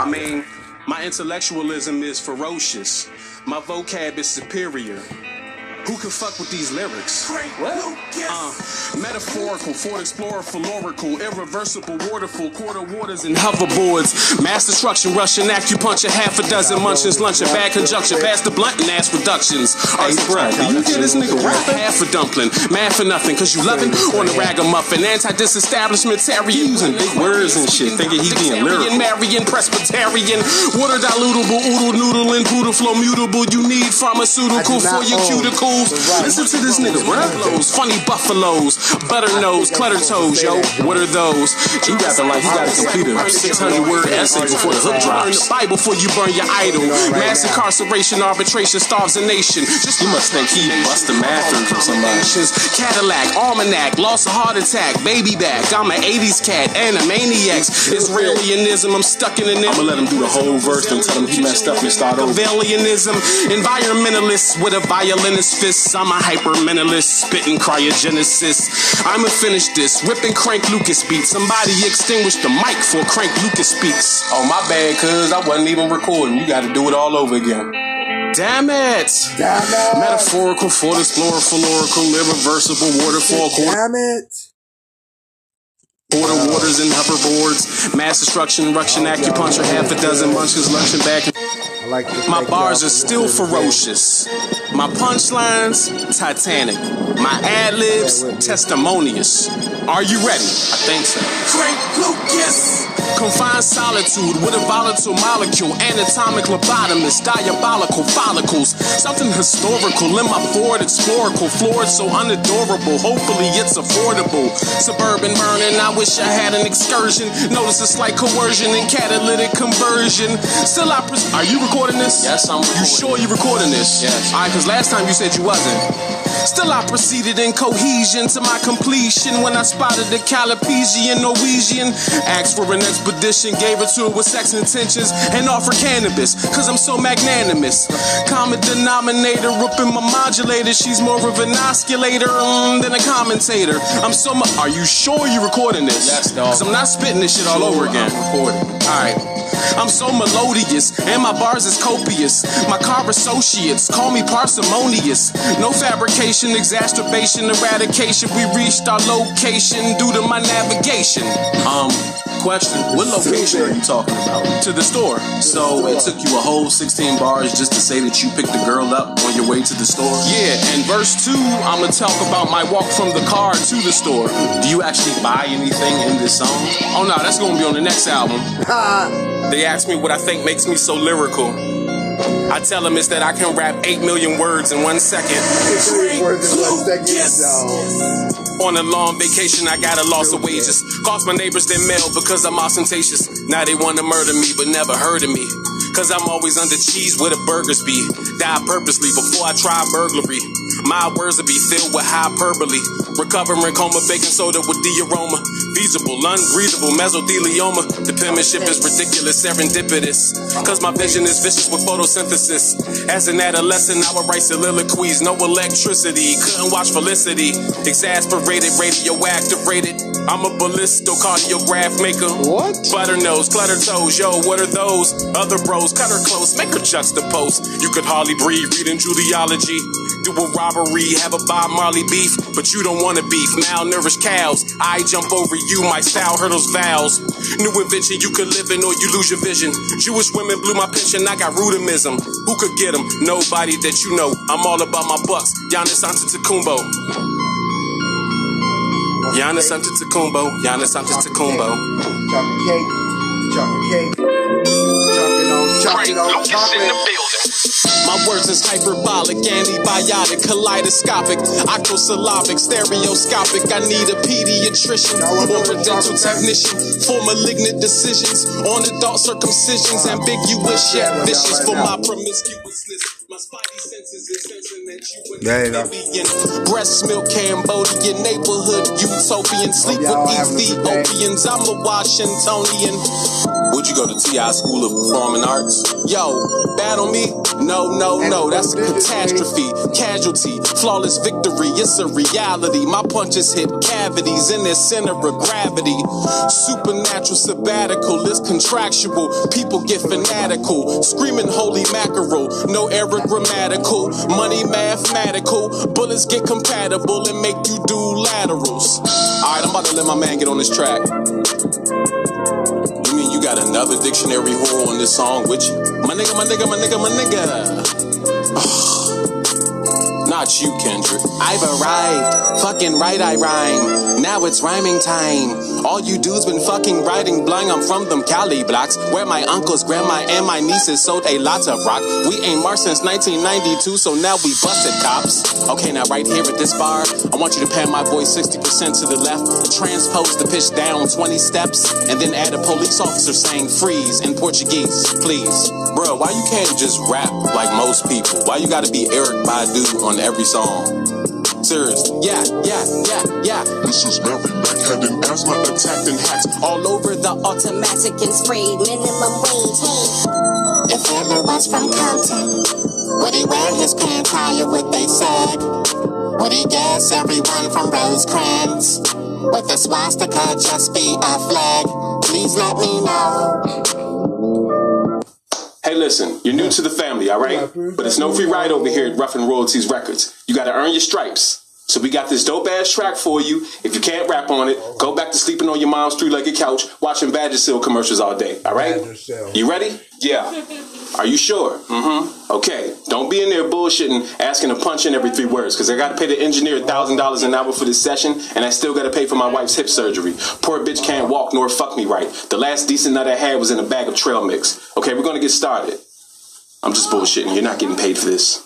I mean, my intellectualism is ferocious. My vocab is superior. Who can fuck with these lyrics? What? Metaphorical, Ford Explorer, philorical, irreversible, waterfall, quarter waters and hoverboards, mass destruction, Russian acupuncture, half a dozen munchins, lunch, a bad conjunction, faster blunt and ass reductions. Hey, bruh, do you get this nigga rap? Half a dumpling, mad for nothing, cause you loving on a ragamuffin, anti-disestablishmentarian, using big words and shit, thinking he being lyrical. Marian, Presbyterian, water dilutable, oodle noodle and poodle flow mutable, you need pharmaceutical for your cuticle. Listen to this nigga, bro. Funny buffaloes, butter nose, clutter toes, yo. What are those? You rapping like you got to complete a 600-word essay before the hook drops. Burn the Bible before you burn your idol. Mass incarceration, arbitration, starves a nation. Just you must think he bust the math from somebody. Cadillac, almanac, lost a heart attack, baby back. I'm an 80s cat, animaniacs. Israelianism, I'm stuck in an. I'ma let him do the whole verse and tell him he messed up and start over. Pavilianism, environmentalists with a violinist. I'm a hypermentalist, spitting cryogenesis. I'ma finish this, ripping Crank Lucas Beats. Somebody extinguish the mic for Crank Lucas Speaks. Oh, my bad, cuz I wasn't even recording. You gotta do it all over again. Damn it! Damn it! Metaphorical, Ford Explorer, philorical, irreversible, waterfall. Damn it! Border waters and hoverboards, mass destruction, Russian acupuncture, half a dozen munchkins, lunching back and. Like my bars are still ferocious. My punchlines, titanic. My ad-libs, testimonious. Are you ready? I think so. Craig Lucas! Confined solitude with a volatile molecule. Anatomic lobotomist, diabolical follicles. Something historical in my Ford Explorer. Floor so unadorable, hopefully it's affordable. Suburban burning, I wish I had an excursion. Notice a slight coercion and catalytic conversion. Still I pres- Are you recording? This? Yes, I'm recording. You sure you're recording this? Yes. Alright, because last time you said you wasn't. Still I proceeded in cohesion to my completion when I spotted the Calipesian Norwegian. Asked for an expedition, gave it to her with sex intentions, and offered cannabis, cause I'm so magnanimous. Common denominator, ripping my modulator. She's more of an oscillator than a commentator. I'm so much. Are you sure you're recording this? Yes, dog. Cause I'm not spitting this shit all over again. I'm recording. Alright. I'm so melodious, and my bars is copious. My car associates call me parsimonious. No fabrication, exacerbation, eradication. We reached our location due to my navigation. Question, what location are you talking about? To the store. So it took you a whole 16 bars just to say that you picked a girl up on your way to the store? Yeah, and verse 2, I'ma talk about my walk from the car to the store. Do you actually buy anything in this song? Oh no, that's gonna be on the next album. They ask me what I think makes me so lyrical. I tell them it's that I can rap 8 million words in 1 second. On a long vacation, I got a loss of wages. Cost my neighbors their mail because I'm ostentatious. Now they want to murder me, but never heard of me. Cause I'm always under cheese where the burgers be. Die purposely before I try burglary. My words will be filled with hyperbole. Recovering coma, baking soda with the aroma. Feasible, unbreathable, mesothelioma. The penmanship is ridiculous, serendipitous. Cause my vision is vicious with photosynthesis. As an adolescent, I would write soliloquies. No electricity, couldn't watch Felicity. Exasperated, radioactive rated. I'm a ballistocardiograph maker. What? Butternose, clutter toes, yo, what are those? Other bros, cut her close, make her juxtapose. You could hardly breathe, reading Judiology. Do a robbery, have a Bob Marley beef, but you don't want to beef. Malnourished cows, I jump over you, my style hurdles vows. New invention, you could live in or you lose your vision. Jewish women blew my pension, I got rheumatism. Who could get them? Nobody that you know. I'm all about my bucks. Giannis Antetokounmpo. Giannis Antetokounmpo. Giannis Antetokounmpo. Chocolate cake. Chocolate cake. Chocolate on chocolate. My words is hyperbolic, antibiotic, kaleidoscopic, octosyllabic, stereoscopic. I need a pediatrician or a dental technician for malignant decisions on adult circumcisions, ambiguous yet vicious for my promiscuousness. My spidey senses is sensing that you would be breast milk, Cambodian, neighborhood, utopian, sleep with Ethiopians. I'm a Washingtonian. Would you go to TI School of Performing Arts? Yo, battle me? No, no, no, that's a catastrophe. Casualty, flawless victory, it's a reality. My punches hit cavities in their center of gravity. Supernatural sabbatical is contractual. People get fanatical, screaming holy mackerel. No error grammatical, money mathematical. Bullets get compatible and make you do laterals. Alright, I'm about to let my man get on this track. You mean you got another dictionary whore on this song with you? My nigga, my nigga, my nigga, my nigga. Ugh. Not you, Kendrick. I've arrived. Fucking right, I rhyme. Now it's rhyming time. All you dudes been fucking riding blind. I'm from them Cali blocks, where my uncles, grandma, and my nieces sold a lot of rock. We ain't marched since 1992, so now we busted cops. Okay, now right here at this bar, I want you to pad my voice 60% to the left, transpose the pitch down 20 steps, and then add a police officer saying freeze in Portuguese, please. Bro, why you can't just rap like most people? Why you gotta be Eric Badu on every song? Seriously. Yeah, yeah, yeah, yeah. This is Barry Black, and asthma attacked and hats all over the automatic and sprayed minimum wage. Hey, if Hitler was from Compton, would he wear his pants higher, what they said? Would he gas everyone from Rosecrans? Would the swastika just be a flag? Please let me know. Hey, listen, you're new to the family, all right? But it's no free ride over here at Rough and Royalties Records. You got to earn your stripes. So we got this dope-ass track for you. If you can't rap on it, go back to sleeping on your mom's three-legged couch, watching Vagisil commercials all day, all right? You ready? Yeah. Are you sure? Mm-hmm. Okay. Don't be in there bullshitting, asking to punch in every 3 words, because I got to pay the engineer $1,000 an hour for this session, and I still got to pay for my wife's hip surgery. Poor bitch can't walk nor fuck me right. The last decent nut I had was in a bag of trail mix. Okay, we're going to get started. I'm just bullshitting. You're not getting paid for this.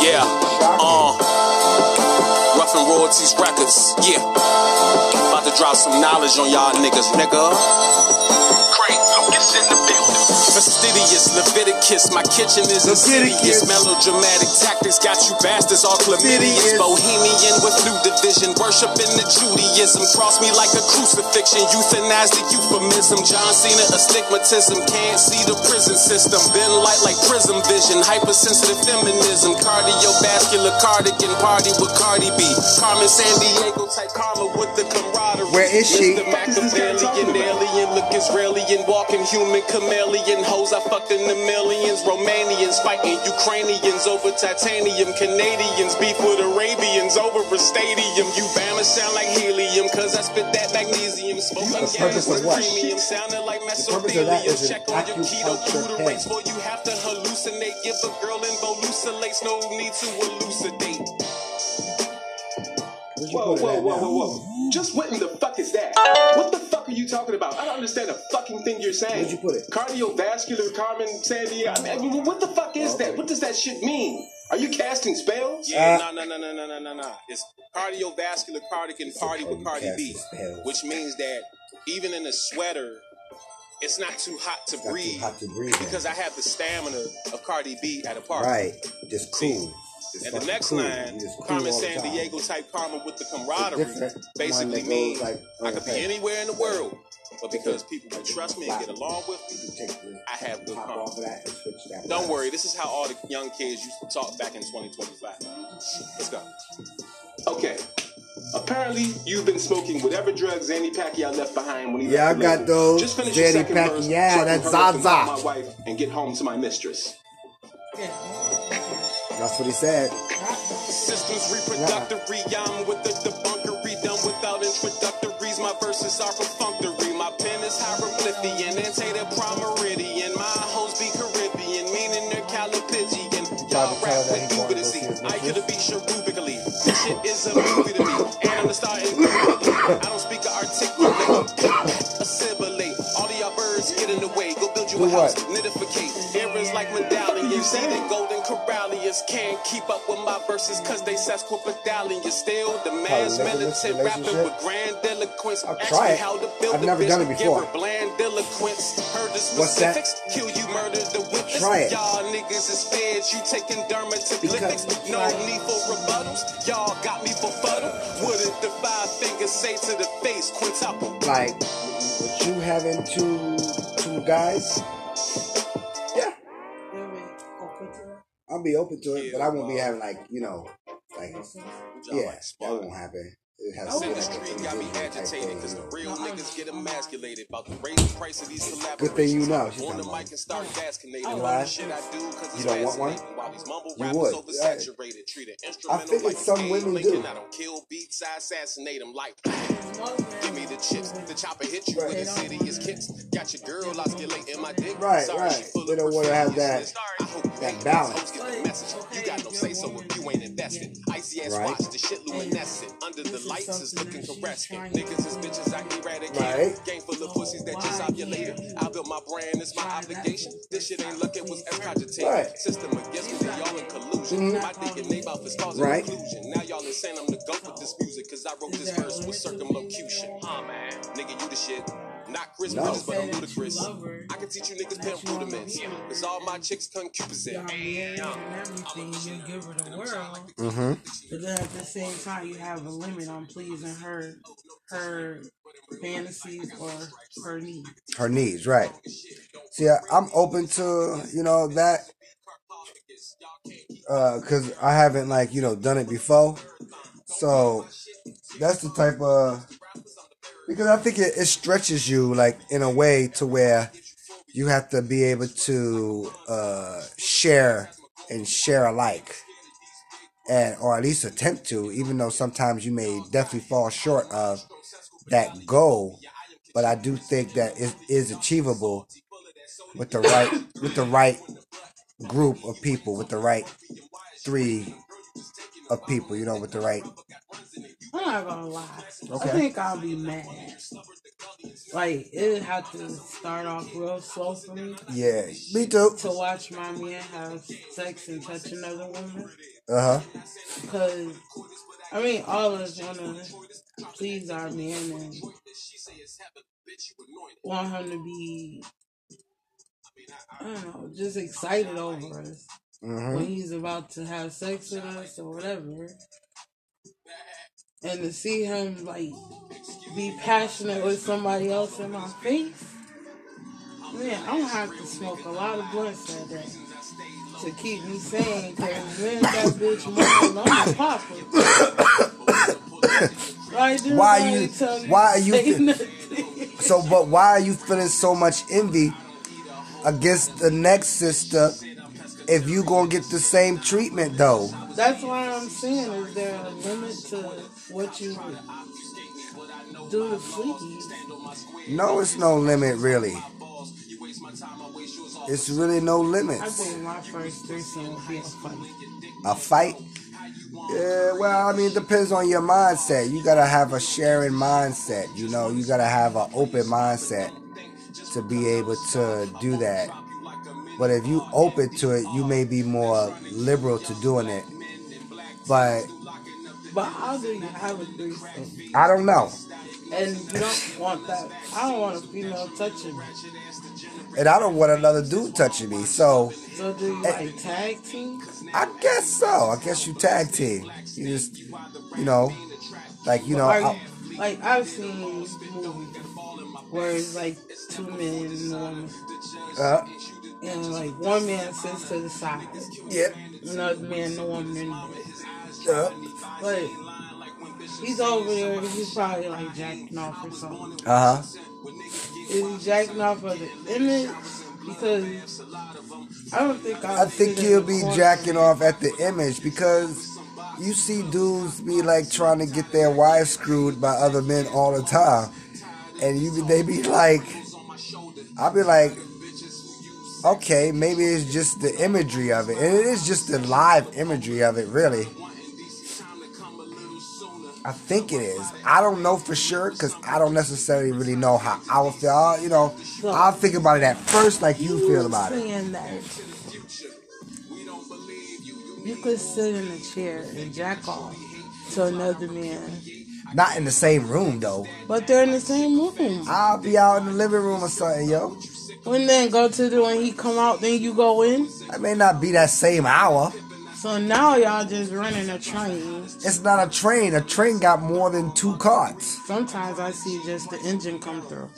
Yeah. Rough and Royalties Records. Yeah. About to drop some knowledge on y'all niggas, nigga. Craig Lucas in the building. Fastidious Leviticus, my kitchen is insidious. Melodramatic tactics got you bastards all chlamydious. Bohemian with new division, worshiping the Judaism. Cross me like a crucifixion, euthanize the euphemism. John Cena astigmatism, can't see the prison system. Been light like prism vision, hypersensitive feminism. Cardiovascular cardigan, party with Cardi B. Carmen San Diego type karma with the camaraderie. Where is she? Alien look Israeli. Walking human chameleon hoes, I fucked in the millions. Romanians fighting Ukrainians over titanium. Canadians beef with Arabians over a stadium. You Bama sound like helium, cause I spit that magnesium. Spoke on gas was premium, sounded like mesothelium. Check on your keto rates, boy, you have to hallucinate. Give a girl in volucelates, no need to elucidate. Whoa, whoa, whoa, whoa, whoa. Just what in the fuck is that? What the fuck are you talking about? I don't understand a fucking thing you're saying. Where'd you put it? Cardiovascular, Carmen San Diego. I mean, what the fuck is that? What does that shit mean? Are you casting spells? Yeah, no, no, no, no, no, no, no. It's cardiovascular cardigan party with Cardi B, which means that even in a sweater, it's not too hot to breathe. Because I have the stamina of Cardi B at a party. Right, just cool. And the next line, Carmen San Diego type karma with the camaraderie, basically means like, I could be anywhere in the world, but because people can trust me and get along with me, I have good karma. Don't worry, this is how all the young kids used to talk back in 2025. Let's go. Okay. Apparently, you've been smoking whatever drugs Andy Pacquiao left behind when he left. Yeah, I got those. Just finish your second verse, so I can hurry up and call my wife and get home to my mistress. That's what he said. Systems reproductory, I'm with the debunkery, done without introductories. My verses are perfunctory. My pen is hieroglyphian, antated promeridian. My hoes be Caribbean, meaning they're Calipigian. Y'all rap with dubitacy. I could have beat cherubically. This shit is a movie to me. And I'm the star in I don't speak or articulate. Assimilate. All of y'all birds get in the way. Go build you a house. Nidificate. Errands like medallion. You see the golden corallians can't keep up with my verses cause they sesquipedalian. Still the man's militant rapping with grand eloquence. Ask me how to build the business, give her bland eloquence. Heard the specifics, kill you, murder the witness. Y'all niggas is fed, you taking dermatoglyphics. No need for rebuttals, y'all got me for fuddle. Wouldn't the 5 fingers say to the face, quintuple? Like, what you having two guys? Yeah. I'll be open to it, yeah, but I won't be having like, you know, like, yeah, that won't happen. It has to street got me agitated because the real niggas get emasculated about the raising price of these collaborations. Good thing you know. On the mic and start gascinating. Shit I do because it's fascinating. While these mumble rappers oversaturated, treat an instrumental like a game. Some women do. I don't kill beats, I assassinate them like. Give me the chips, the chopper hit you with the city is kids. Got your girl oscillating my dick. Right. They don't want to have that balance. You got no say so if you ain't invested. Icy ass watch, the shit luminescent under the lights is looking caressing. Niggas is bitches I eradicate. Game full of pussies that just ovulated. I built my brand, it's my obligation. This shit ain't lucky, it was excogitated. System against me, y'all in collusion. My thinking name out for stars and conclusion. Now y'all is saying I'm the goat with this music, cause I wrote this verse with circumlocution. Ah man, nigga, you the shit. Not Chris Bridges, but I'm ludicrous. I can teach you niggas pimp rudiments. It's all my chicks concupiscent. Everything you give her the world, but then at the same time you have a limit on pleasing her fantasies or her needs. Her needs, right? See, I'm open to that because I haven't done it before, so that's the type of. Because I think it stretches you, in a way to where you have to be able to share alike. Or at least attempt to, even though sometimes you may definitely fall short of that goal. But I do think that it is achievable with the right group of people, with the right three of people, with the right... I'm not gonna lie. Okay. I think I'll be mad. It'd have to start off real slow for me. Yeah, me too. To watch my man have sex and touch another woman. Because, all of us want to please our man and want him to be, just excited over us. When he's about to have sex with us or whatever. And to see him, be passionate with somebody else in my face, man, I'm gonna have to smoke a lot of blunts that day to keep me sane, because then that bitch moving on my pocket. Why are you feeling so much envy against the next sister if you gonna get the same treatment, though? That's why I'm saying, is there a limit to what you do to sleep? No, it's no limit, really. It's really no limit. I think my first threesome would be a fight. A fight? Yeah, well, it depends on your mindset. You gotta have a sharing mindset, You gotta have an open mindset to be able to do that. But if you open to it, you may be more liberal to doing it. But how do you have a threesome? I don't know. And you don't want that. I don't want a female touching me. And I don't want another dude touching me. So do you tag team? I guess so. I guess you tag team. You just, I've seen movies where it's two men and a woman. And one man sits to the side. Yep. Another man, no woman in the yep. But he's over there, he's probably jacking off or something. Is he jacking off of the image? Because I don't think I think he'll be jacking off at the image, because you see dudes be trying to get their wives screwed by other men all the time. And they be I'll be okay, maybe it's just the imagery of it. And it is just the live imagery of it, really. I think it is. I don't know for sure, because I don't necessarily really know how I would feel. I'll think about it at first you feel about it. You could sit in a chair and jack off to another man. Not in the same room, though. But they're in the same room. I'll be out in the living room or something, yo. When he come out, then you go in? That may not be that same hour. So now y'all just running a train. It's not a train. A train got more than two carts. Sometimes I see just the engine come through.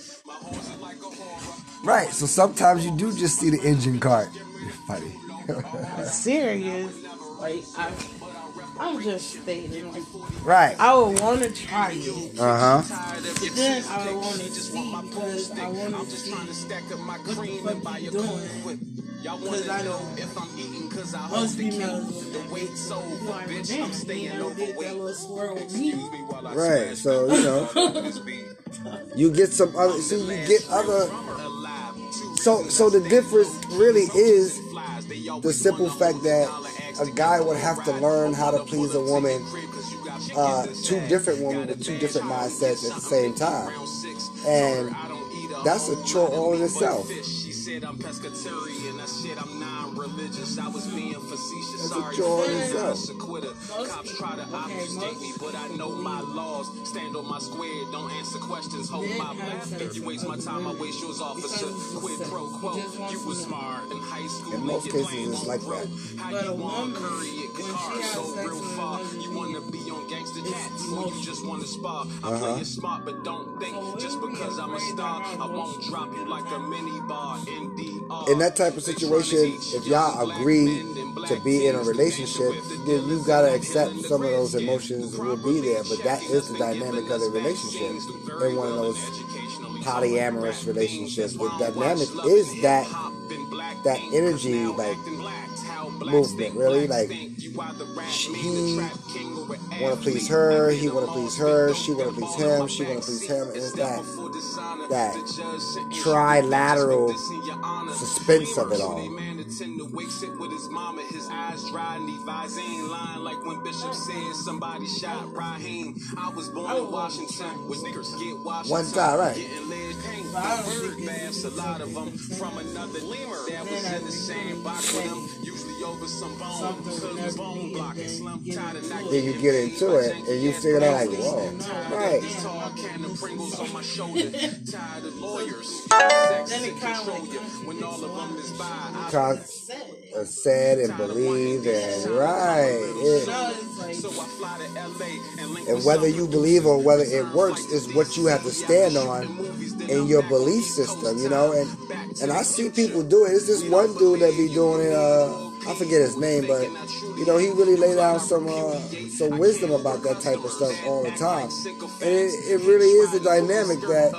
Right, so sometimes you do just see the engine cart. You're funny. I'm serious. Like, I'm just stating. Like, right. I would want to try it. But then I would want to see, because I want to see what the fuck you doing. Because I know most females the weight so bitch, I'm staying overweight. Right, so, you know, you get some other, see, you get other, so the difference really is the simple fact that a guy would have to learn how to please a woman, two different women with two different mindsets at the same time. And that's a chore all in itself. I'm pescatarian, that shit, I'm non-religious. I was being facetious, sorry, a quitter. Cops try to obfuscate me, but I know my laws. Stand on my square, don't answer questions, hold my laughter. You waste my time, I waste yours, officer. Quid pro quo, you was smart in high school. In most cases, it's like that. How you want curry it, guitar so real far. You want to be on gangster cats, or you just want to spar. I play it smart, but don't think just because I'm a star, I won't drop you like a mini bar. In that type of situation, if y'all agree to be in a relationship, then you gotta accept some of those emotions will be there. But that is the dynamic of the relationship. In one of those polyamorous relationships, the dynamic is that energy, like, movement, really. Like, he want to please her, he want to please her, she want to please him, she want to please him. And it's that trilateral suspense of it all. One guy, right? Then you get into it and you figure out, like, whoa, right. Said and believe and right. And whether you believe or whether it works is what you have to stand on in your belief system, you know. And I see people do it. It's this one dude that be doing it. I forget his name, but you know, he really laid out some wisdom about that type of stuff all the time. And it really is the dynamic that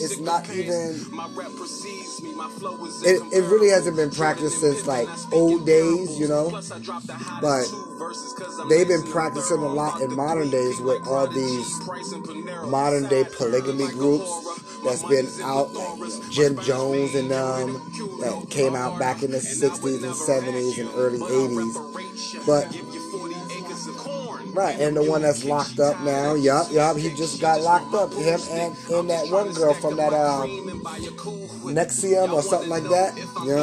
it's not even. It really hasn't been practiced since like old days, you know. But they've been practicing a lot in modern days with all these modern day polygamy groups that's been out, like Jim Jones and that came out back in the 60s and 70s and early 80s. But right, and the one that's locked up now, yup, he just got locked up. Him and that one girl from that NXIVM or something like that. You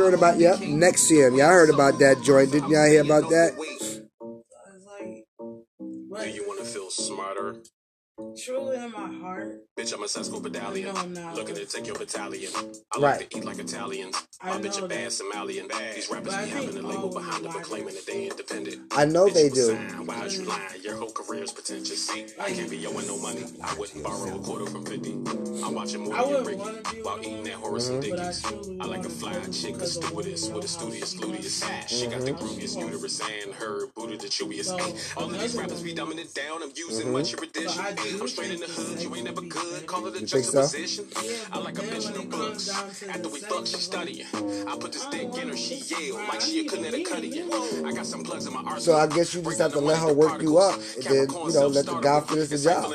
heard about NXIVM? Y'all heard about that joint? Didn't y'all hear about that? Do you want to feel smarter? Truly in my heart. Bitch, I'm a sesquipedalian. Looking to take your battalion. I like to eat like Italians. My bitch a bad Somalian. These rappers be having a label behind them, but claiming that they independent. I know they do. Why is you lying? Your whole career's pretentious. I can't be owing no money. I wouldn't borrow a quarter from 50. I'm watching more than Ricky while eating that Horace and Dickies. I like a fly chick, a stewardess with a studious gluteus. She got the grooviest uterus and her booty the chewiest. All of these rappers be dumbing it down. I'm using much of tradition. I'm straight in the hood, you ain't never good. Call it a juxtaposition. I like a bitch in the books. After we fuck, she studying. I put this dick in her, she yelled like she couldn't let her cut it. I got some plugs in my arsenal. So I guess you just have to let her work you up, and then, you know, let the guy finish the job.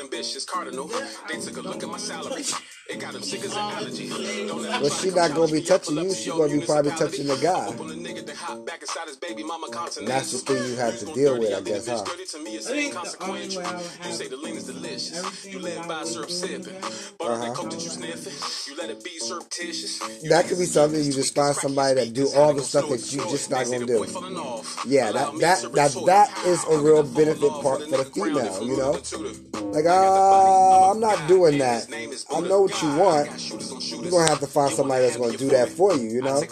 They took a look at my salary. It got them sick as an allergy. Well, she not gonna be touching you. She gonna be probably touching the guy. And that's the thing you have to deal with, I guess, huh? You say the lean is delicious. You live by syrup sipping. But that coke that you sniffing, you let it be surreptitious. That could be something you just find somebody that do all the stuff that you just not gonna do. Yeah, that is a real benefit part for the female, you know. Like, I'm not doing that. I know what you want. You're gonna have to find somebody that's gonna do that for you, you know.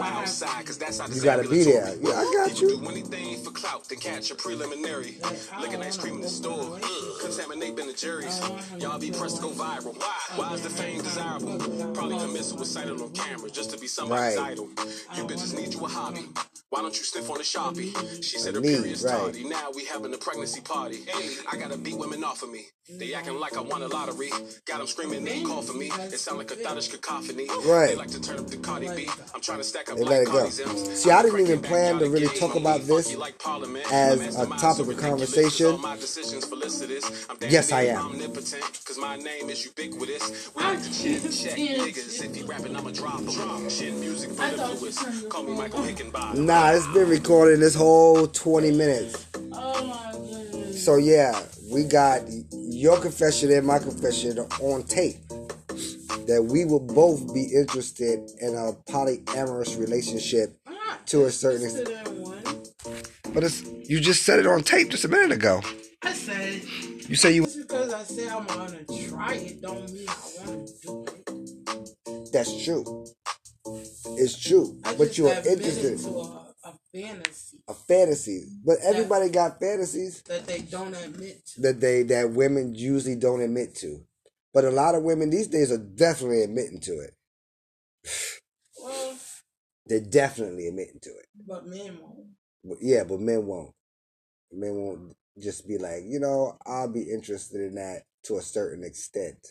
outside, cause that's how the you gotta be there. Yeah, I got you. Do anything for clout to catch a preliminary. Look at ice cream in the store. Contaminate Ben and Jerry's. Y'all be pressed to go viral. Why is the fame desirable? Probably commit suicidal on camera just to be somebody's idol. You bitches need you a hobby. Why don't you sniff on the Sharpie? She said her period's tardy. Now we having a pregnancy party. Hey, I gotta beat women off of me. They acting like I won a lottery. Got them screaming, they call for me. It sound like a thottish cacophony. Right. They like to turn up the Cardi B. I'm trying to stack up like Cardi's M's. See, I didn't even plan to really talk about this as a topic of conversation. Yes, I am. Because my name is ubiquitous. We like to chin check niggas. If you rapping, I'ma drop them. Chin music for the Lewis. Call me Michael Hickenbottom. Nah. It's been recording this whole 20 minutes. Oh my goodness. So yeah, we got your confession and my confession on tape that we will both be interested in a polyamorous relationship to a certain extent. But it's, you just said it on tape just a minute ago. I said it. You say you. Just because I said I'm gonna try it don't mean I want to do it. That's true. It's true. But you're interested. A fantasy. A fantasy. But everybody got fantasies. That they don't admit to. That women usually don't admit to. But a lot of women these days are definitely admitting to it. Well, they're definitely admitting to it. But men won't. But yeah, but men won't. Men won't just be like, you know, I'll be interested in that to a certain extent.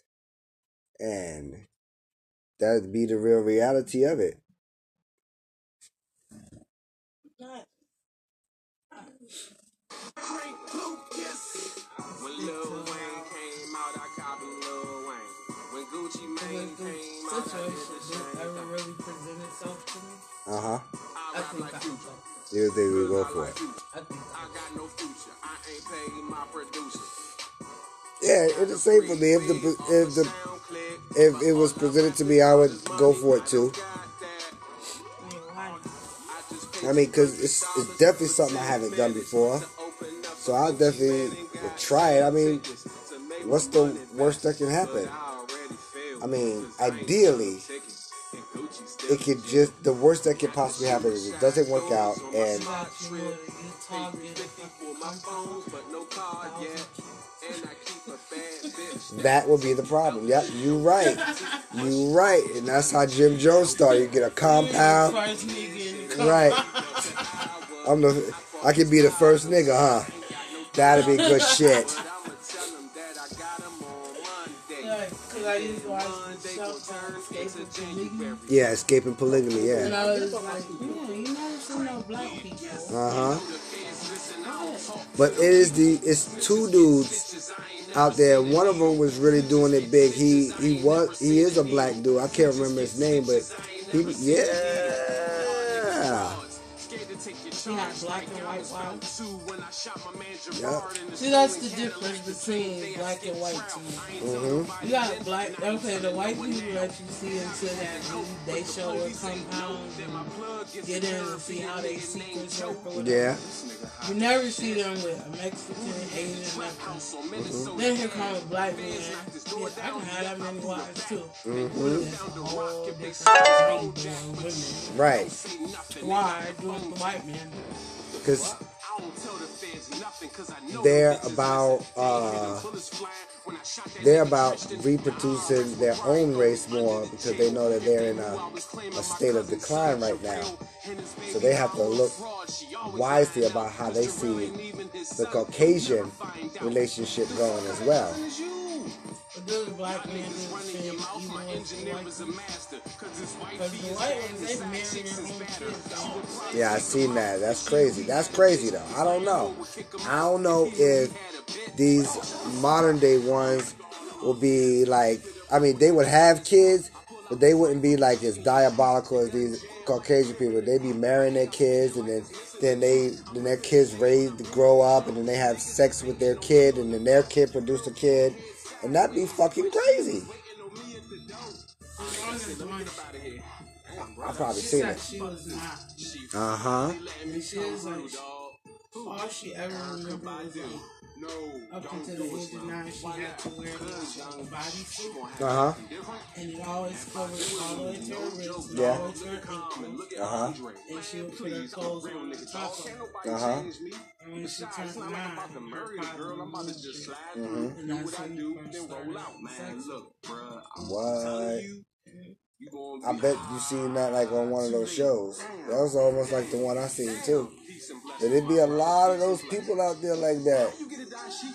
And that'd be the real reality of it. Crank Lucas. When Lil Wayne came out, I copied Lil Wayne. When Gucci Mane came out, I really presented itself to me. I think I can talk. You think we go for it? I got no future. I ain't paying my producer. Yeah, it's the same for me. If it was presented to me, I would go for it too. I mean, because it's definitely something I haven't done before. So I'll definitely try it. I mean, what's the worst that can happen? I mean, ideally, it could just, the worst that could possibly happen is it doesn't work out and... That will be the problem. Yep, you right. You right. And that's how Jim Jones started. You get a compound. Right. I could be the first nigga, huh? That'd be good shit. Yeah, escaping polygamy, yeah. But it's two dudes out there. One of them was really doing it big. He is a black dude. I can't remember his name, but he had black and white wives. Yep. See, that's the difference between black and white to me. Mm-hmm. You got black, okay, the white people that you see until that they show or come out and get in and see how they secrets work or whatever. Yeah. You never see them with a Mexican, Asian, mm-hmm. Then here come a black man. Yeah, I don't have that many wives too. Mm-hmm. Right. Why do it for white men? Because they're about reproducing their own race more because they know that they're in a state of decline right now. So they have to look wisely about how they see the Caucasian relationship going as well. The black man running your mouth, my engineer is a master. Cause this white bees. Yeah, I seen that. That's crazy. That's crazy though. I don't know if these modern day ones will be like, I mean, they would have kids, but they wouldn't be like as diabolical as these Caucasian people. They be marrying their kids and then their kids raised to grow up and then they have sex with their kid and then their kid produced a kid. And that'd be fucking crazy. I probably seen it. All she ever remembered was Up until the age of 9, she had to wear a bodysuit. Uh huh. And it always covered all the way to her wrist, yeah. All the way to her ankle. Uh huh. And she'll put her clothes on the top of her. Uh huh. And when she turned 9, and that's when you what? I bet you seen that like on one of those shows. That was almost like the one I seen too. But it be a lot of those people out there like that.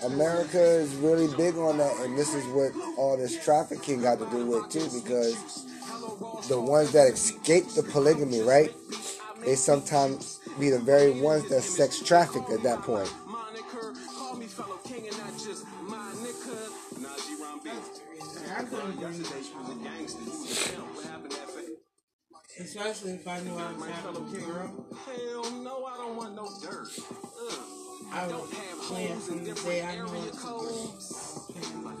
America is really big on that, and this is what all this trafficking got to do with too, because the ones that escape the polygamy, right? They sometimes be the very ones that sex trafficked at that point. Especially if I knew I was having a girl. Hell no, I don't want no dirt. I would plan from the day I know it was going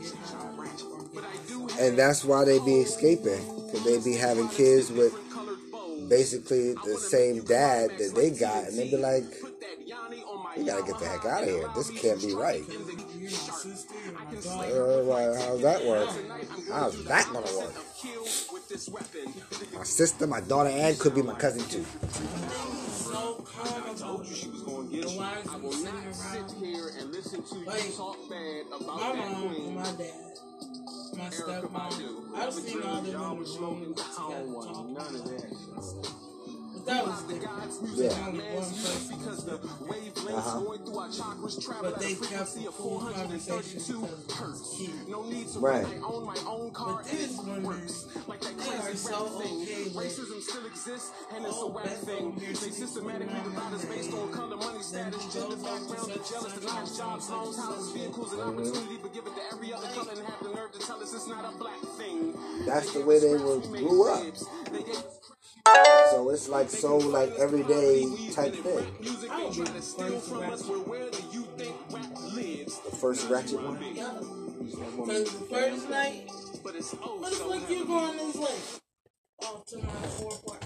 to. And that's why they be escaping, because they be having kids with basically the same dad that they got, and they be like, we gotta get the heck out of here. This can't be right. How's that work? How's that gonna work? My sister, my daughter, and could be my cousin too. I told you she was gonna get you. I will not sit here and listen to you talk bad about my mom and my dad, my stepmom. I've seen all the women's moments that talk about. That was yeah. Because the wavelengths going through our chakras travel at a frequency of 432 hertz. No need to run my own car, and it works. Like that crazy rap thing. Racism still exists, and it's a whack thing. They systematically divide us based on color, money, status, gender, background, the jealous, the nice jobs, loans, houses, vehicles, and opportunity, but give it to every other color and have the nerve to tell us it's not a black thing. That's the way they grew up. So it's like everyday type thing. The first ratchet one? Yeah. Because the first night, what the fuck you going this way? Off to my forepark.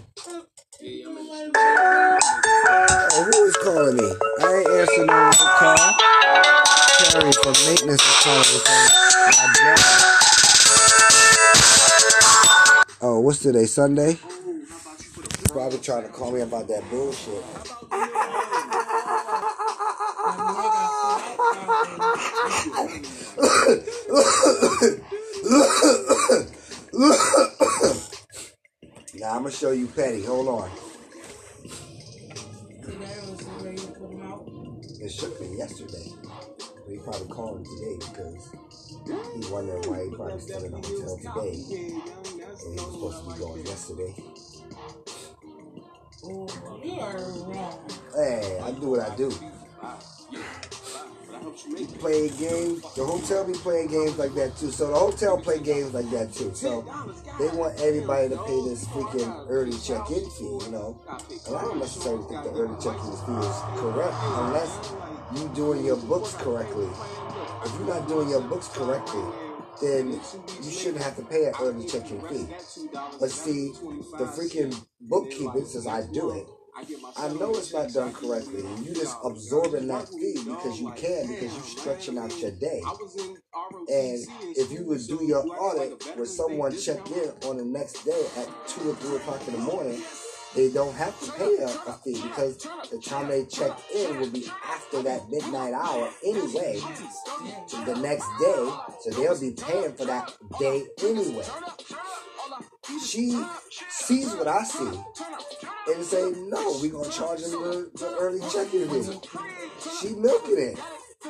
Oh, who is calling me? I ain't answering no call. Terry from maintenance is calling me from my job. Oh, what's today? Sunday? Probably trying to call me about that bullshit. Now I'm gonna show you Patty. Hold on. It shook me yesterday, but he probably called me today because he wondered why he probably still in the hotel today, and he was supposed to be going yesterday. You are wrong. Hey, I do what I do. We play games. The hotel be playing games like that too. So the hotel play games like that too. So they want everybody to pay this freaking early check-in fee, you know. And I don't necessarily think the early check-in fee is correct unless you doing your books correctly. If you're not doing your books correctly, then you shouldn't have to pay an early check-in fee. But see, the freaking bookkeeping says I do it. I know it's not done correctly, and you just absorbing that fee because you can, because you're stretching out your day. And if you would do your audit where someone checked in on the next day at 2 or 3 o'clock in the morning, they don't have to pay a fee because the time they check in will be after that midnight hour anyway, the next day, so they'll be paying for that day anyway. She sees what I see and say, no, we're going to charge them the early check-in fee. She milking it.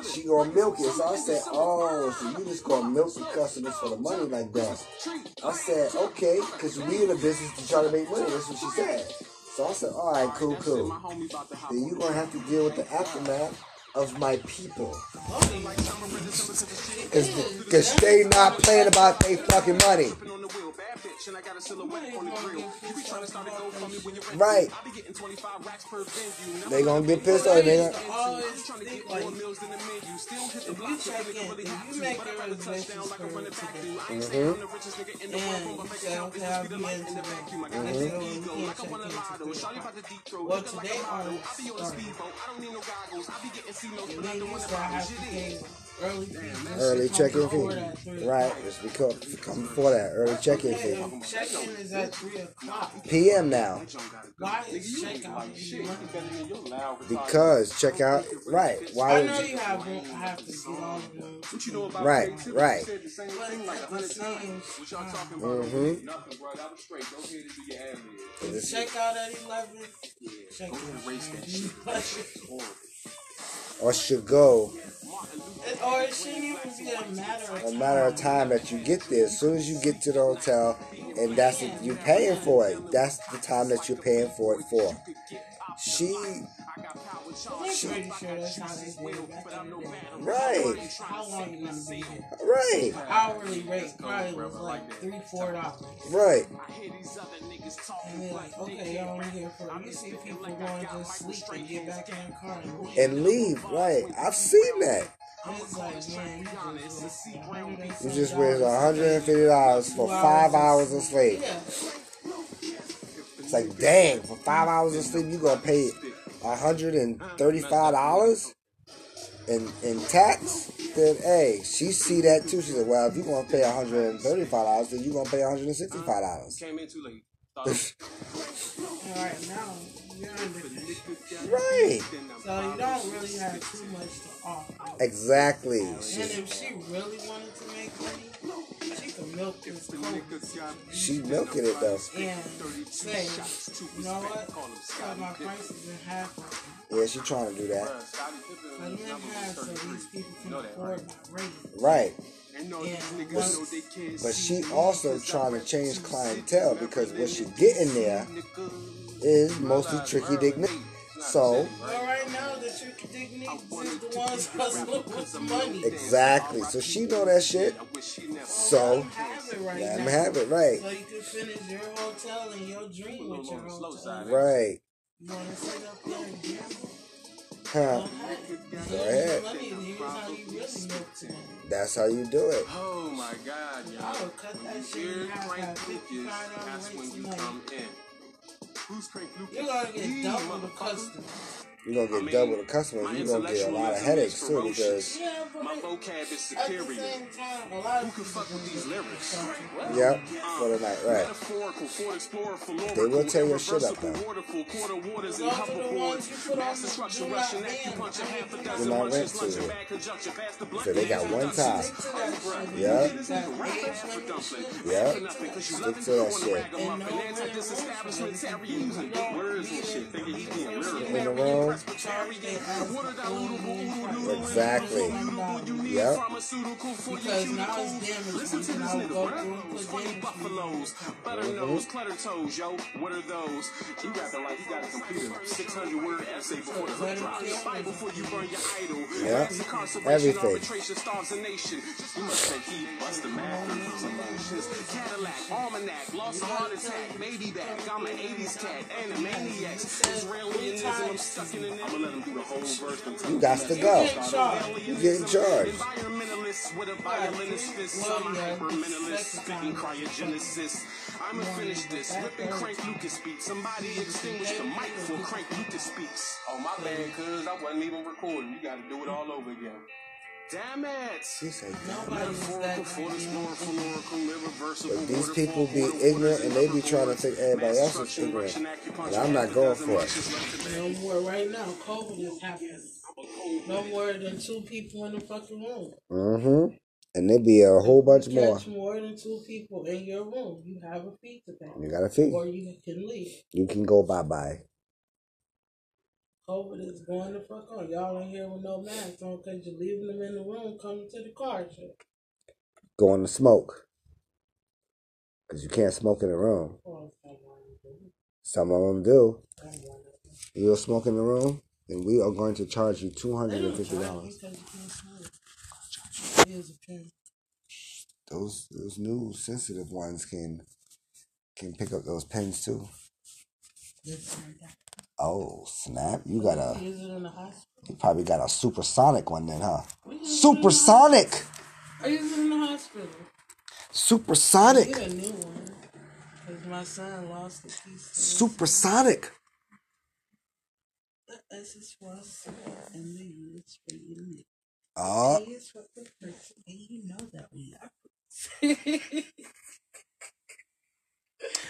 She gonna milk it. So I said, oh, so you just gonna milk the customers for the money like that. I said, okay, because we in the business to try to make money. That's what she said. So I said, all right, cool, cool. Then you gonna have to deal with the aftermath of my people. Because they not playing about their fucking money. section, I got a silhouette on the grill. You be trying to start a go for me when you're right. I be getting 25 racks per venue. They gonna get pissed off, nigga. Early check-in fee. Right, it's because come before that. Early check-in fee. Check-in is at 3 o'clock. PM now. Why is checkout? Because checkout, right? Why would you have to get all of them? Right. Checkout at 11. Checkout. Or should go. Or it shouldn't even be a matter of time that you get there. As soon as you get to the hotel, and that's it, you're paying for it. That's the time that you're paying for it for. Right. Hourly rate probably was like $3-4. Right. And then like, okay, y'all only here for. You see people going to sleep and get back in the car and leave. Right. I've seen that. It's like, man, you just waste $150 for 5 hours of sleep. Yeah. It's like, dang, for 5 hours of sleep, you gonna pay $135 in tax? Then, hey, she see that too. She said, well, if you gonna pay $135, then you gonna pay $165. Came in too late. Right now, you're under. Right. So you don't really have too much to offer. Exactly. And if she really wanted to make money, she could milk this coat. She milking it though. And say, you know what? Cut my prices in half. Yeah, she trying to do that. Cut them in half so these people can afford my rate. Right. But she also trying to change clientele because what she getting there is mostly tricky dick niggas. So, well, right now the tricky dick niggas is the ones hustling with the money. Exactly. So she know that shit. So let them have it, right? So you can finish your hotel and your dream with your hotel. Right. You wanna sit up there and gamble? Huh. Go ahead. That's how you do it. Oh my God, y'all. Here's Crank Lucas. That's when you come in. Who's Crank Lucas? You're gonna get double the customer. You're gonna get double the customer. You're gonna get a lot of headaches too because my vocab is security. Who can fuck with these lyrics? Yep. For the night, right? They will tear your shit up though. You're not rent to it. So they got one time. Yep. Yep. Stick to that shit. In the room. Exactly. Yep. Because now listen to this nigga. What up? 20 buffaloes, butternose, clutter toes, yo. What are those? You got the like you got a computer. 600-word essay before the drop. Fight before you burn your idol. Yeah. Everything. You must say he bust the math. Cadillac, almanac, lost a heart attack, baby back. I'm an 80s cat and a maniac. Israelianism stuck. You got to go. You get in charge. Environmentalist with a violinist fist. I'm a hypermentalist. Spitting cryogenesis. I'ma finish this. Ripping Crank Lucas Beats. Somebody extinguish the mic for Crank Lucas Beats. Oh, my bad, cuz I wasn't even recording. You gotta do it all over again. Damn it! But these people be ignorant and they be trying to think everybody else is ignorant. And I'm not going for it. No more right now. COVID is happening. No more than two people in the fucking room. Mm-hmm. And there'll be a whole bunch more. Catch more than two people in your room. You have a fee to pay. You got a fee. Or you can leave. You can go bye-bye. COVID is going the fuck on. Y'all in here with no mask on because you're leaving them in the room coming to the car shit. Going to smoke. Because you can't smoke in the room. Well, some of them do. You'll smoke in the room, and we are going to charge you $250. Those new sensitive ones can Can you pick up those pens too? Oh, snap. You got a... You probably got a supersonic one then, huh? Supersonic! I use it in the hospital. Supersonic! I get a new one. Because my son lost the piece. Supersonic! This is what's and we use for you. Oh. It's what the person, and you know that we are.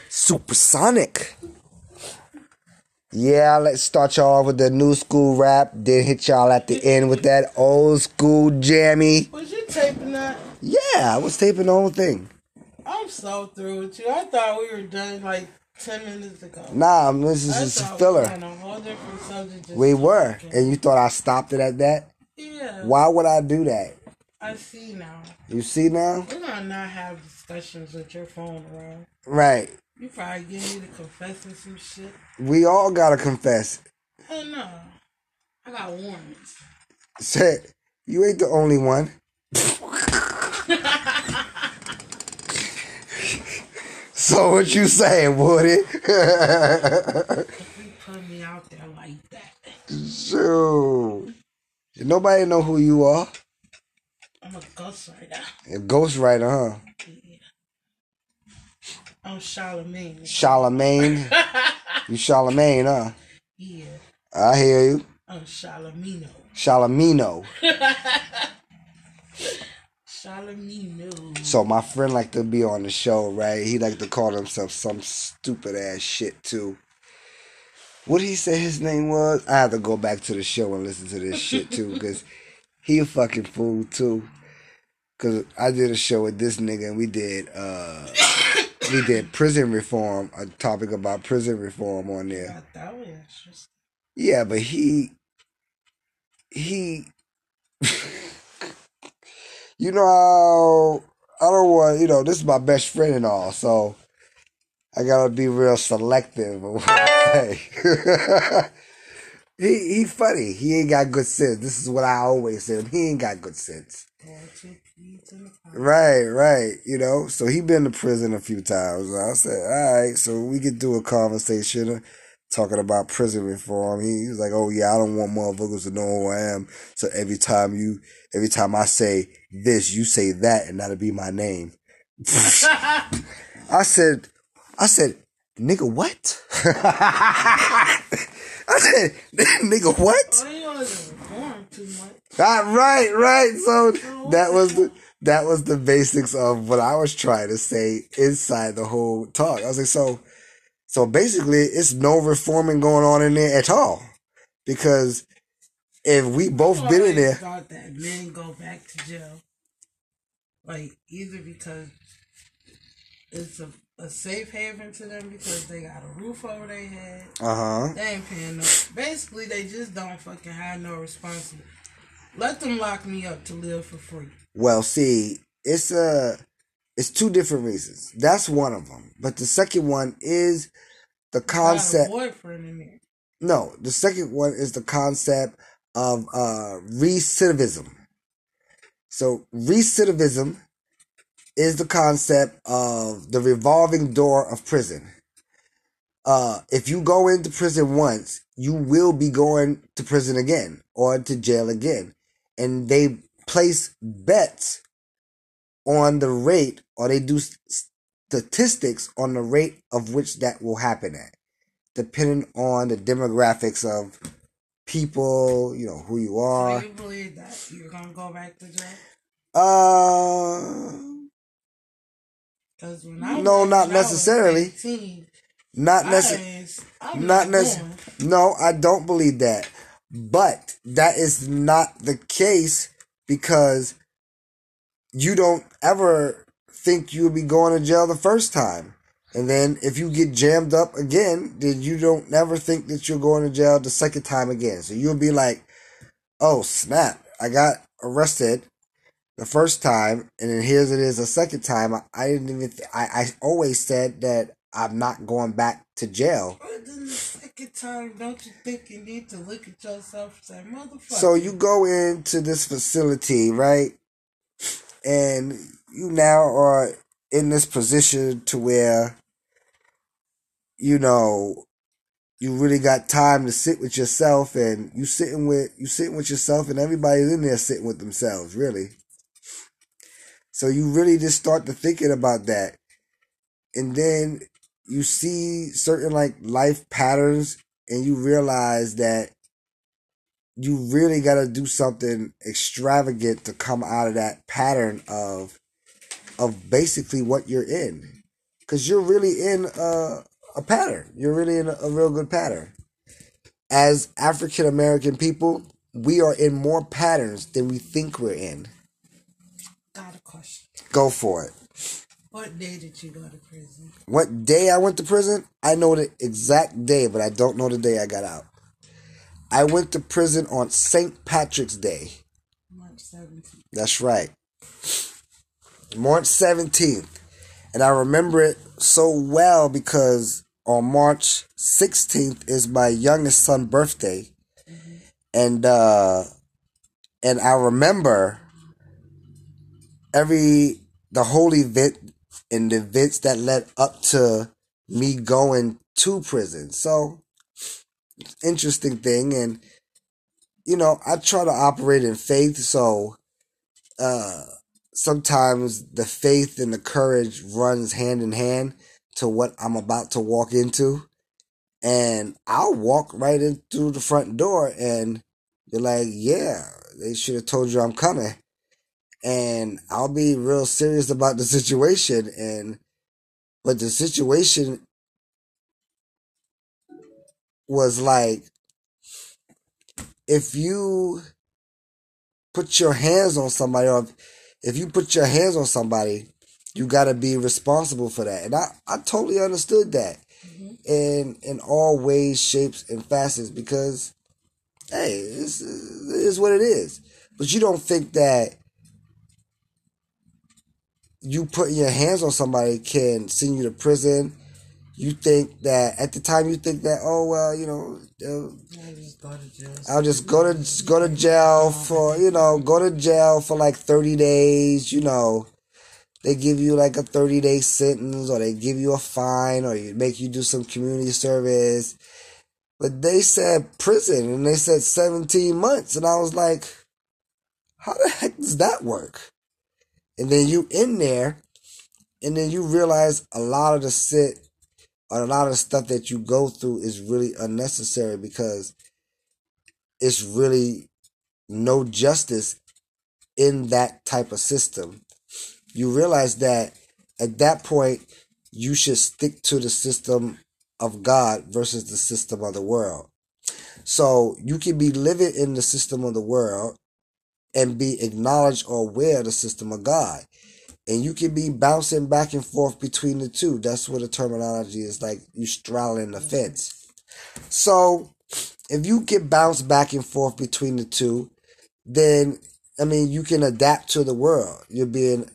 Supersonic! Yeah, let's start y'all with the new school rap. Then hit y'all at the end with that old school jammy. Was you taping that? Yeah, I was taping the whole thing. I'm so through with you. I thought we were done like 10 minutes ago. Nah, this is just filler. We were. And you thought I stopped it at that? Yeah. Why would I do that? I see now. You see now? We're going to not have discussions with your phone around. Right. You probably get me to confessing some shit. We all gotta confess. Oh no, I got warrants. Shit, you ain't the only one. So what you saying, Woody? If you put me out there like that. Shoot, nobody know who you are. I'm a ghostwriter. A ghostwriter, huh? I'm Charlemagne. Charlemagne? You Charlemagne, huh? Yeah. I hear you. I'm Charlemino. Charlemino. Charlemino. So my friend like to be on the show, right? He like to call himself some stupid ass shit too. What he say his name was? I have to go back to the show and listen to this shit too, because he a fucking fool too. Because I did a show with this nigga and we did... We did prison reform, a topic about prison reform on there. That was interesting. Yeah, but he, you know how, I don't want, you know, this is my best friend and all, so I gotta be real selective of what I say. He funny. He ain't got good sense. This is what I always said. He ain't got good sense. Right. You know, so he been to prison a few times. I said, all right, so we could do a conversation talking about prison reform. He was like, oh yeah, I don't want motherfuckers to know who I am. So every time I say this, you say that, and that'll be my name. I said, nigga, what? I said, nigga, what? Right. So that was the basics of what I was trying to say inside the whole talk. I was like, so basically, it's no reforming going on in there at all, because if we both been in there, thought that men go back to jail, like either because it's a safe haven to them because they got a roof over their head. They ain't paying no. Basically, they just don't fucking have no responsibility. Let them lock me up to live for free. Well, see, it's two different reasons. That's one of them. But the second one is the concept. Not a boyfriend in there. No, the second one is the concept of recidivism. So recidivism is the concept of the revolving door of prison. If you go into prison once, you will be going to prison again or to jail again. And they place bets on the rate, or they do statistics on the rate of which that will happen at, depending on the demographics of people, you know, who you are. Do you believe that you're going to go back to jail? No, not necessarily. No, I don't believe that. But that is not the case, because you don't ever think you'll be going to jail the first time. And then if you get jammed up again, then you don't never think that you're going to jail the second time again. So you'll be like, oh, snap, I got arrested the first time, and then here's it is the second time. I always said that I'm not going back to jail. But then the second time, don't you think you need to look at yourself and say, motherfucker? So you go into this facility, right? And you now are in this position to where you know, you really got time to sit with yourself, and you sitting with yourself, and everybody's in there sitting with themselves, really. So you really just start to thinking about that. And then you see certain like life patterns, and you realize that you really got to do something extravagant to come out of that pattern of basically what you're in. Because you're really in a pattern. You're really in a real good pattern. As African-American people, we are in more patterns than we think we're in. Got a question. Go for it. What day did you go to prison? What day I went to prison? I know the exact day, but I don't know the day I got out. I went to prison on St. Patrick's Day. March 17th. That's right. March 17th. And I remember it so well because on March 16th is my youngest son's birthday. Mm-hmm. And I remember the whole event and the events that led up to me going to prison. So, interesting thing, and you know, I try to operate in faith, so sometimes the faith and the courage runs hand in hand to what I'm about to walk into, and I'll walk right in through the front door and you're like, yeah, they should have told you I'm coming, and I'll be real serious about the situation, but the situation was like, if you put your hands on somebody, or if you put your hands on somebody, you got to be responsible for that. And I totally understood that in all ways, shapes, and facets, because, hey, it is what it is. But you don't think that you putting your hands on somebody can send you to prison. You think that at the time you think that, oh well, you know, I'll just go to jail for, you know, go to jail for like 30 days, you know. They give you like a 30-day sentence, or they give you a fine, or you make you do some community service. But they said prison, and they said 17 months, and I was like, how the heck does that work? And then you in there, and then you realize a lot of the stuff that you go through is really unnecessary, because it's really no justice in that type of system. You realize that at that point, you should stick to the system of God versus the system of the world. So you can be living in the system of the world and be acknowledged or aware of the system of God. And you can be bouncing back and forth between the two. That's what the terminology is, like you straddling the fence. So if you get bounced back and forth between the two, then, I mean, you can adapt to the world. You're being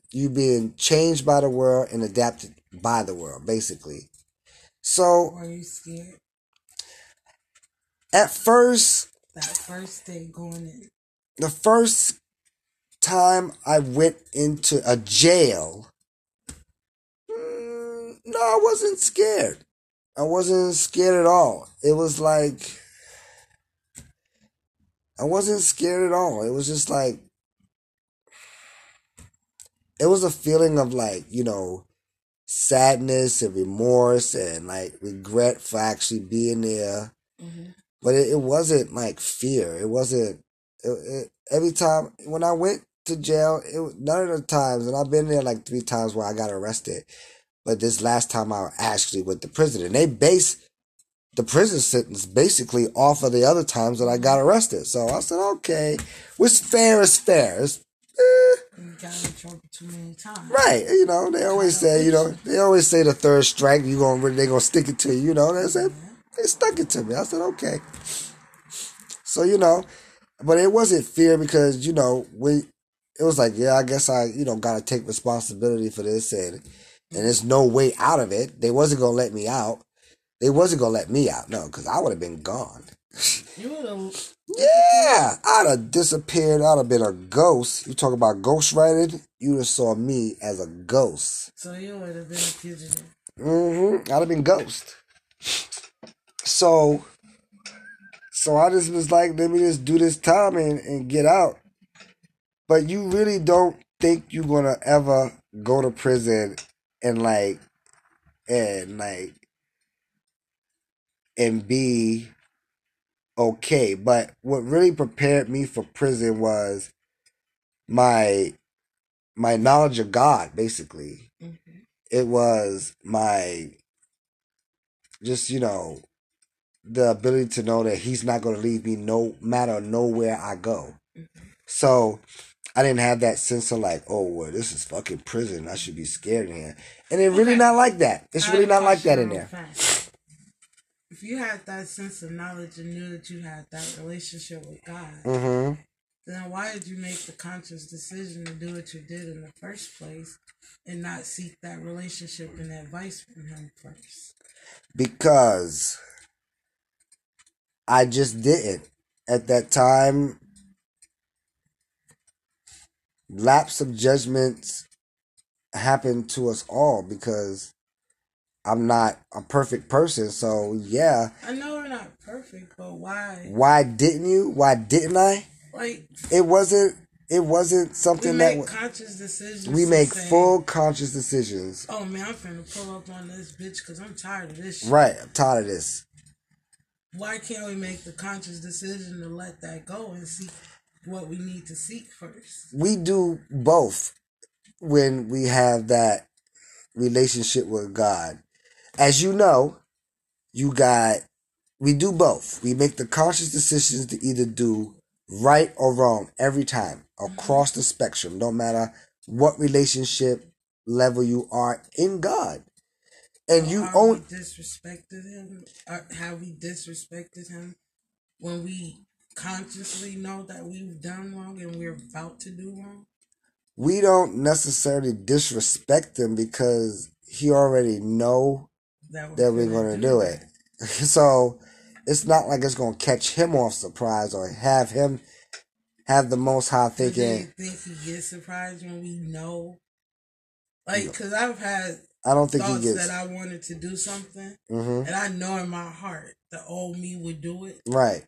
changed by the world and adapted by the world, basically. So, were you scared? At first, that first day going in. The first time I went into a jail, no, I wasn't scared. I wasn't scared at all. It was like, I wasn't scared at all. It was just like, it was a feeling of like, you know, sadness and remorse and like regret for actually being there. Mm-hmm. But it wasn't like fear. It wasn't, every time when I went to jail, none of the times, and I've been there like 3 times where I got arrested, but this last time I actually went to prison, and they based the prison sentence basically off of the other times that I got arrested. So I said, okay, what's fair is fair. You got in trouble too many times, right? You know, they always say the third strike, they're gonna stick it to you. You know, they said they stuck it to me. I said, okay, so you know. But it wasn't fear, because, you know, it was like, yeah, I guess I, you know, got to take responsibility for this, and there's no way out of it. They wasn't going to let me out. No, because I would have been gone. You would have. Yeah, I'd have disappeared. I'd have been a ghost. You talk about ghostwriting, you would have saw me as a ghost. So you would have been a fugitive. Mm-hmm. I'd have been ghost. So I just was like, let me just do this time and get out. But you really don't think you're gonna ever go to prison and be okay. But what really prepared me for prison was my knowledge of God, basically. Mm-hmm. It was my just, you know, the ability to know that he's not going to leave me no matter nowhere I go. Mm-hmm. So I didn't have that sense of like, oh, well, this is fucking prison. I should be scared in here. And it's really not like that. It's really not like that in there. If you have that sense of knowledge and knew that you had that relationship with God, mm-hmm. then why did you make the conscious decision to do what you did in the first place and not seek that relationship and advice from him first? Because I just didn't. At that time, lapse of judgments happen to us all because I'm not a perfect person, so yeah. I know we're not perfect, but why? Why didn't you? Why didn't I? Like, it wasn't something we make that conscious decisions. We make full conscious decisions. Oh man, I'm finna pull up on this bitch because I'm tired of this shit. Right, I'm tired of this. Why can't we make the conscious decision to let that go and seek what we need to seek first? We do both when we have that relationship with God. As you know, we do both. We make the conscious decisions to either do right or wrong every time across the spectrum, no matter what relationship level you are in God. And have we disrespected him when we consciously know that we've done wrong and we're about to do wrong? We don't necessarily disrespect him because he already know that we're going to do it. So it's not like it's going to catch him off surprise or have him have the Most High thinking. Do you think he gets surprised when we know? Like, because I've had... I don't think he gets that I wanted to do something, mm-hmm. and I know in my heart the old me would do it. Right,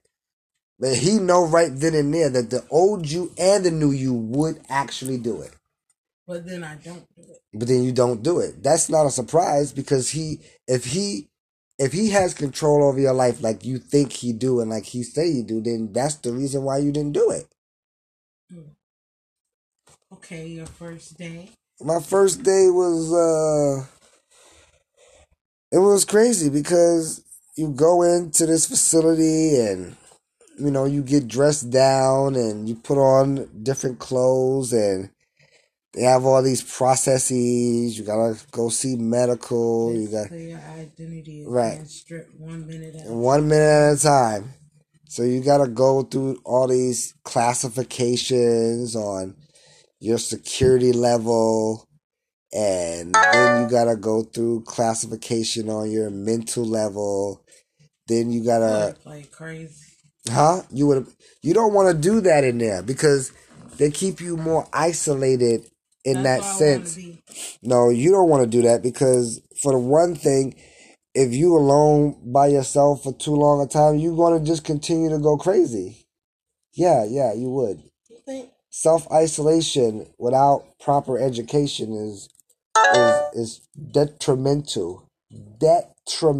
but he know right then and there that the old you and the new you would actually do it. But then I don't do it. But then you don't do it. That's not a surprise because if he has control over your life like you think he do and like he say you do, then that's the reason why you didn't do it. Okay, your first day. My first day was, it was crazy because you go into this facility and, you know, you get dressed down and you put on different clothes and they have all these processes. You gotta go see medical. You gotta clear your identity. Right. And strip 1 minute at a time. 1 minute at a time. So you gotta go through all these classifications on your security level, and then you gotta go through classification on your mental level. Then you gotta play crazy, huh? You don't want to do that in there because they keep you more isolated in that sense. No, you don't want to do that because for the one thing, if you alone by yourself for too long a time, you're gonna just continue to go crazy. Yeah, you would. You think? Self-isolation without proper education is detrimental to your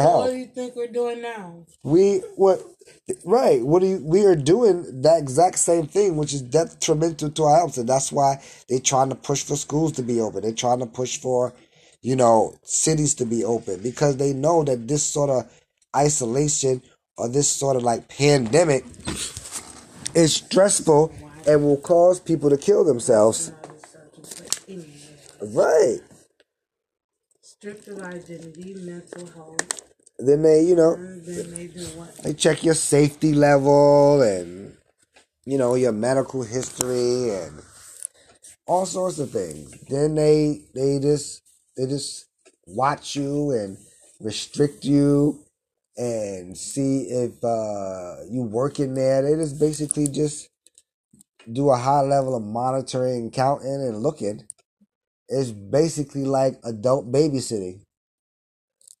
health. What do you think we're doing now? We are doing that exact same thing, which is detrimental to our health, and that's why they're trying to push for schools to be open. They're trying to push for, you know, cities to be open because they know that this sort of isolation or this sort of like pandemic is stressful and will cause people to kill themselves. Right. Stripped of identity, mental health. Then they, you know, they check your safety level and, you know, your medical history and all sorts of things. Then they just watch you and restrict you. And see if you work in there. They just basically just do a high level of monitoring, counting, and looking. It's basically like adult babysitting.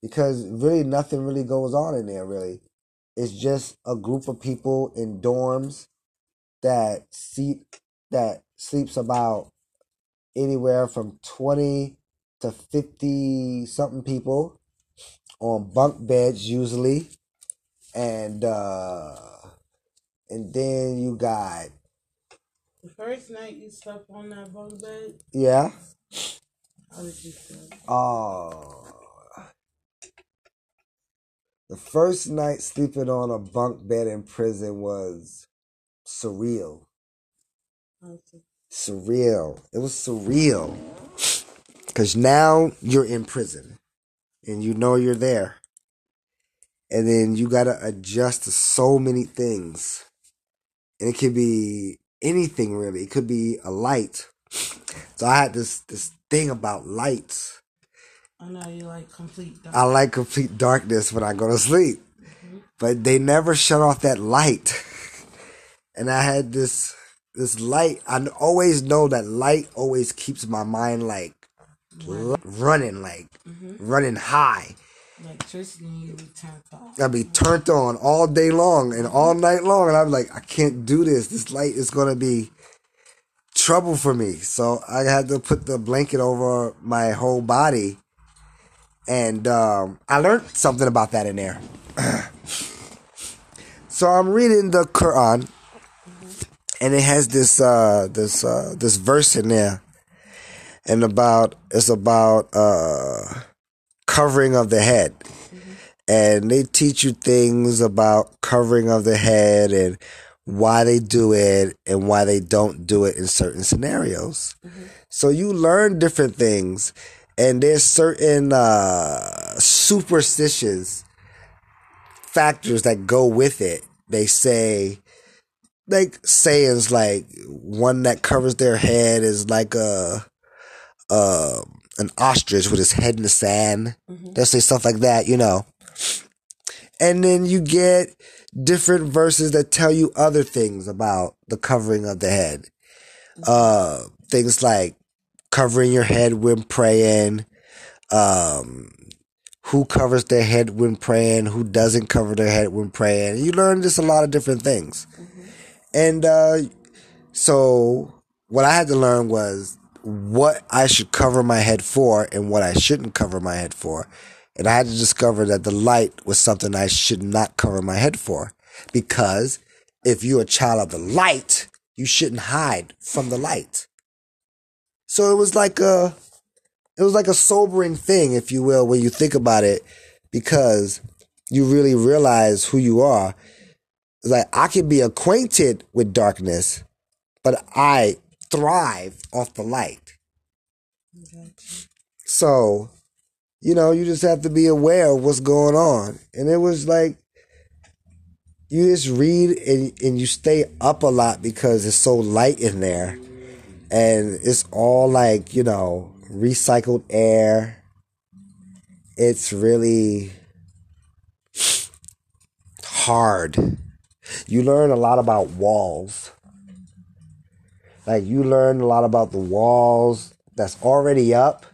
because really nothing really goes on in there, really. It's just a group of people in dorms that sleeps about anywhere from 20 to 50 something people on bunk beds usually, and then you got the first night you slept on that bunk bed. Yeah. How did you feel? The first night sleeping on a bunk bed in prison was surreal. Okay. Surreal. It was surreal. Because now you're in prison. And you know you're there. And then you got to adjust to so many things. And it could be anything, really. It could be a light. So I had this thing about lights. I know you like complete darkness. I like complete darkness when I go to sleep. Mm-hmm. But they never shut off that light. And I had this light. I always know that light always keeps my mind like running, like running high. Electricity, you'll be turned on. I'll be turned on all day long and all night long. And I'm like, I can't do this. This light is going to be trouble for me. So I had to put the blanket over my whole body. And I learned something about that in there. So I'm reading the Quran, and it has this verse in there, and it's about covering of the head, and they teach you things about covering of the head and why they do it and why they don't do it in certain scenarios. So you learn different things. And there's certain superstitious factors that go with it. They say, like sayings like one that covers their head is like an ostrich with his head in the sand. They'll say stuff like that, you know. And then you get different verses that tell you other things about the covering of the head. Things like covering your head when praying, who covers their head when praying, who doesn't cover their head when praying. You learn just a lot of different things. And so what I had to learn was what I should cover my head for and what I shouldn't cover my head for. And I had to discover that the light was something I should not cover my head for, because if you're a child of the light, you shouldn't hide from the light. So it was like a sobering thing, if you will, when you think about it, because you really realize who you are. It's like, I can be acquainted with darkness, but I thrive off the light. So, you know, you just have to be aware of what's going on. And it was like, you just read and you stay up a lot because it's so light in there. And it's all like, you know, recycled air. It's really hard. You learn a lot about walls. Like, you learn a lot about the walls that's already up.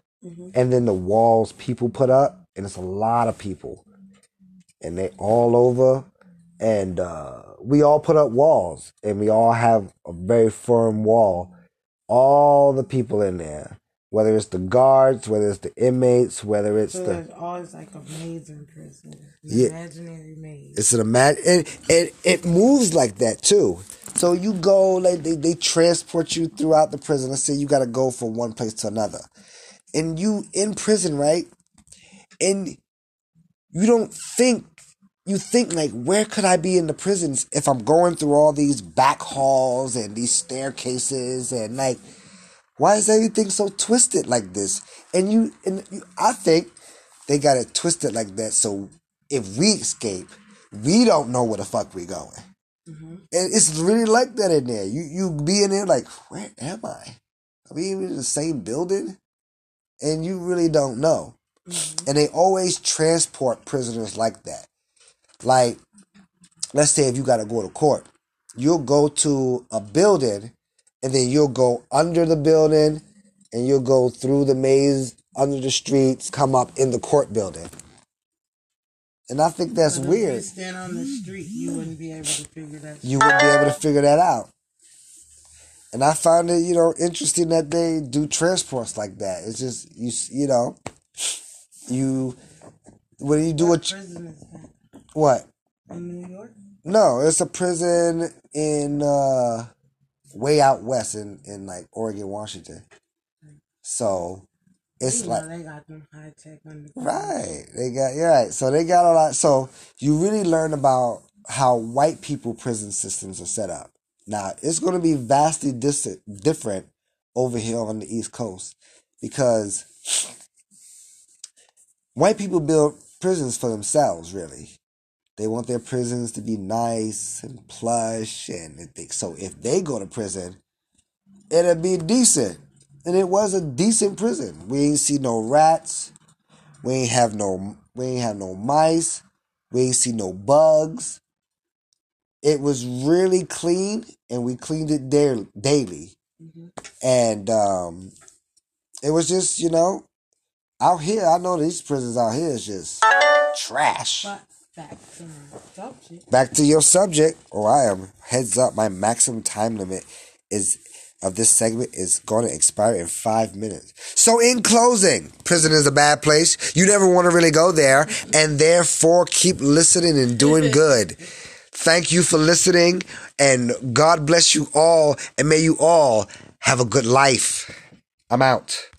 And then the walls people put up. And it's a lot of people. And they all over. And we all put up walls. And we all have a very firm wall. All the people in there, whether it's the guards, whether it's the inmates, whether it's so there's always like a maze in prison, imaginary maze. It's an and it moves like that too. So you go, like they transport you throughout the prison. Let's say you got to go from one place to another, and you in prison, right? And you don't think. You think, like, where could I be in the prisons if I'm going through all these back halls and these staircases and, like, why is everything so twisted like this? And I think they got it twisted like that so if we escape, we don't know where the fuck we going. And it's really like that in there. You be in there like, where am I? Are we even in the same building? And you really don't know. And they always transport prisoners like that. Like, let's say if you got to go to court, you'll go to a building, and then you'll go under the building, and you'll go through the maze, under the streets, come up in the court building. And I think that's weird. If you stand on the street, you wouldn't be able to figure that out. You wouldn't be able to figure that out. And I found it, you know, interesting that they do transports like that. It's just, you know, you, when you do what prison is that? What? In New York? No, it's a prison in, way out west in like Oregon, Washington. So it's like, they got them high tech underground. Right. So they got a lot. So you really learn about how white people prison systems are set up. Now, it's going to be vastly different over here on the East Coast because white people build prisons for themselves, really. They want their prisons to be nice and plush. So if they go to prison, it'll be decent. And it was a decent prison. We ain't see no rats. We ain't have no mice. We ain't see no bugs. It was really clean, and we cleaned it there daily. Mm-hmm. And it was just, you know, out here, I know these prisons out here is just trash. But back to your subject. Oh, I am. Heads up, my maximum time limit of this segment is going to expire in 5 minutes. So in closing, prison is a bad place. You never want to really go there, and therefore keep listening and doing good. Thank you for listening, and God bless you all, and may you all have a good life. I'm out.